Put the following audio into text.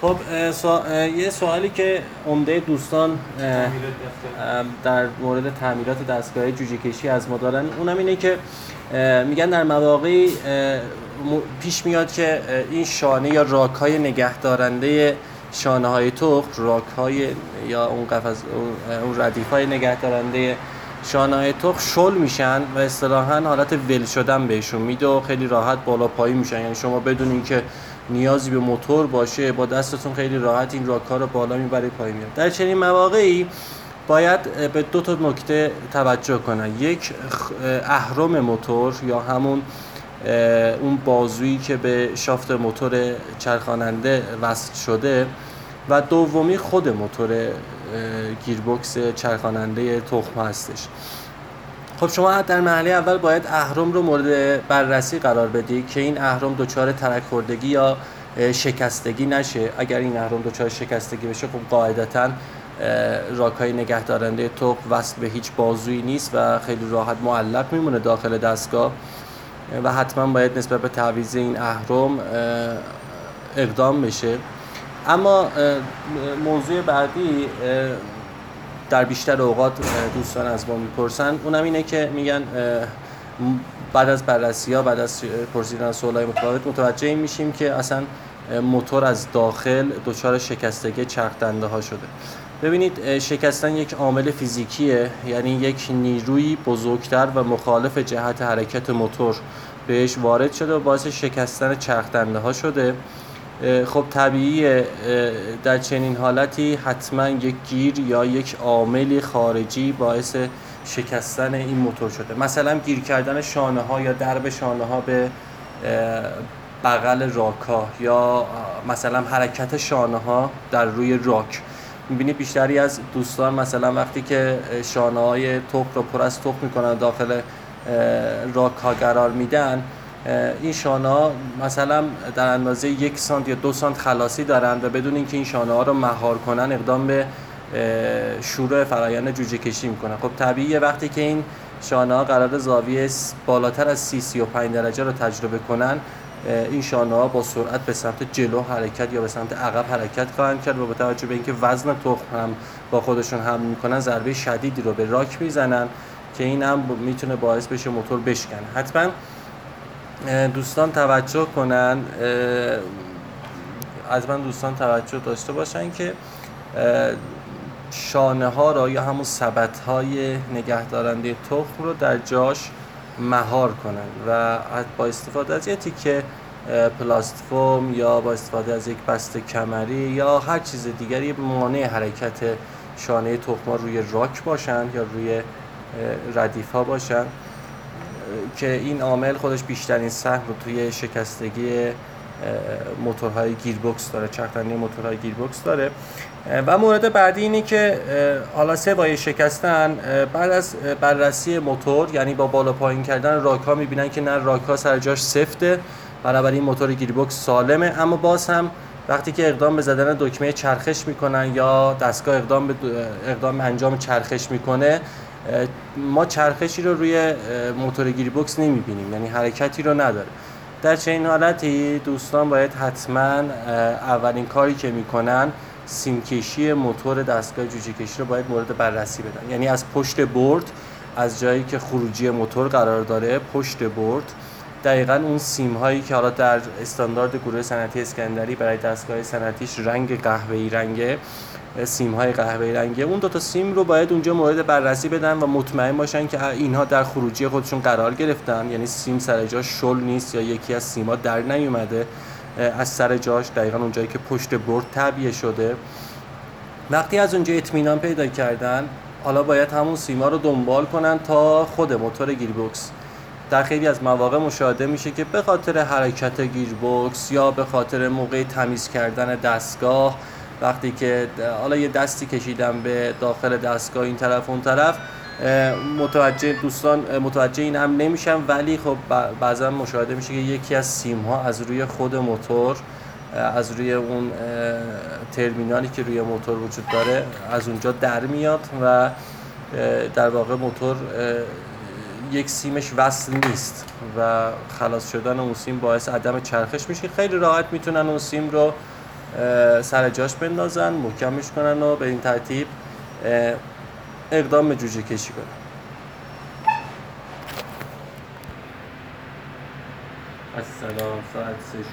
خب یه سوالی که عمده دوستان در مورد تعمیرات دستگاه جوجه کشی از ما دارن اونم اینه که میگن در مواقعی پیش میاد که این شانه یا راک‌های نگهدارنده شانه های تخم، راک‌های یا اون قفس، اون ردیف‌های نگهدارنده شانه های تخم شل میشن و اصطلاحاً حالت ول شدن بهشون میده و خیلی راحت بالا پایی میشن. یعنی شما بدون اینکه نیازی به موتور باشه با دستتون خیلی راحت این راک‌ها رو بالا میبرید پایین میاد. در چنین مواقعی باید به دو تا نکته توجه کنن. یک، اهرم موتور یا همون اون بازویی که به شافت موتور چرخاننده وصل شده، و دومی خود موتور گیربکس چرخاننده تخم هستش. خب شما در مرحله اول باید اهرم رو مورد بررسی قرار بدید که این اهرم دچار ترک خوردگی یا شکستگی نشه. اگر این اهرم دچار شکستگی بشه، خب قاعدتاً راک‌های نگهدارنده تخم وصل به هیچ بازویی نیست و خیلی راحت معلق میمونه داخل دستگاه و حتما باید نسبت به تعویض این اهرم اقدام بشه. اما موضوع بعدی در بیشتر اوقات دوستان از ما میپرسن اونم اینه که میگن بعد از بررسی‌ها، بعد از پرسیدن از سوالای متفاوت متوجه میشیم که اصلا موتور از داخل دچار شکستگی چرخ‌دنده ها شده. ببینید، شکستن یک عامل فیزیکیه، یعنی یک نیروی بزرگتر و مخالف جهت حرکت موتور بهش وارد شده و باعث شکستن چرخ‌دنده ها شده. خب طبیعیه در چنین حالتی حتما یک گیر یا یک عامل خارجی باعث شکستن این موتور شده، مثلا گیر کردن شانه ها یا درب شانه ها به بغل راک ها، یا مثلا حرکت شانه ها در روی راک. میبینید بیشتری از دوستان مثلا وقتی که شانه های تخم رو پر از تخم میکنن داخل راک ها قرار میدن، این شانه ها مثلا در اندازه 1 سانت یا 2 سانت خلاصی دارند و بدون اینکه این شانه ها رو مهار کنن اقدام به شروع فرآیند جوجه کشی میکنن. خب طبیعیه وقتی که این شانه ها قرار زاویه بالاتر از 35 درجه رو تجربه کنن، این شانه ها با سرعت به سمت جلو حرکت یا به سمت عقب حرکت خواهند کرد و با توجه به اینکه وزن تخم هم با خودشون حمل میکنن، ضربه شدیدی رو به راک میزنن که این هم میتونه باعث بشه موتور بشکنه. حتما دوستان توجه کنن، از من دوستان توجه داشته باشن که شانه ها را یا همون سبد های نگهدارنده تخم رو در جاش مهار کنن و با استفاده از یه تیکه پلاستفوم یا با استفاده از یک بسته کمری یا هر چیز دیگری مانع حرکت شانه تخم روی راک باشن یا روی ردیف ها باشن که این عامل خودش بیشترین سهم رو توی شکستگی موتورهای گیربکس داره، چرخ‌دنده موتورهای گیربکس داره. و مورد بعدی اینه که حالا سوای شکستن، بعد از بررسی موتور یعنی با بالا پایین کردن راک‌ها می‌بینن که نه، راک‌ها سر جاش سفته، بنابراین موتور گیربکس سالمه. اما باز هم وقتی که اقدام به زدن دکمه چرخش می‌کنن یا دستگاه اقدام به انجام چرخش می‌کنه، ما چرخشی رو روی موتور گیربکس نمی‌بینیم، یعنی حرکتی رو نداره. در چنین حالتی دوستان باید حتما اولین کاری که میکنن سیمکشی موتور دستگاه جوجه کشی رو باید مورد بررسی بدن، یعنی از پشت برد، از جایی که خروجی موتور قرار داره، پشت برد دقیقاً اون سیم هایی که حالا در استاندارد گروه صنعتی اسکندری برای دستگاه صنعتیش رنگ قهوه‌ای رنگه، سیم های قهوه‌ای رنگه، اون دو تا سیم رو باید اونجا مورد بررسی بدن و مطمئن باشن که اینها در خروجی خودشون قرار گرفتن، یعنی سیم سر جاش شل نیست یا یکی از سیم‌ها در نیومده از سر جاش، دقیقاً اونجایی که پشت برد تعبیه شده. وقتی از اونجا اطمینان پیدا کردن، حالا باید همون سیم‌ها رو دنبال کنن تا خود موتور گیربکس. در خیلی از مواقع مشاهده میشه که به خاطر حرکت گیربکس یا به خاطر موقع تمیز کردن دستگاه، وقتی که حالا یه دستی کشیدم به داخل دستگاه این طرف اون طرف، دوستان متوجه این هم نمیشن، ولی خب بعضا مشاهده میشه که یکی از سیم ها از روی خود موتور، از روی اون ترمینالی که روی موتور وجود داره، از اونجا در میاد و در واقع موتور یک سیمش وصل نیست و خلاص شدن اون سیم باعث عدم چرخش میشه. خیلی راحت میتونن اون سیم رو سر جاش بندازن، محکمش کنن و به این ترتیب اقدام به جوجه کشی کنن. السلام، ساعت 3 شد.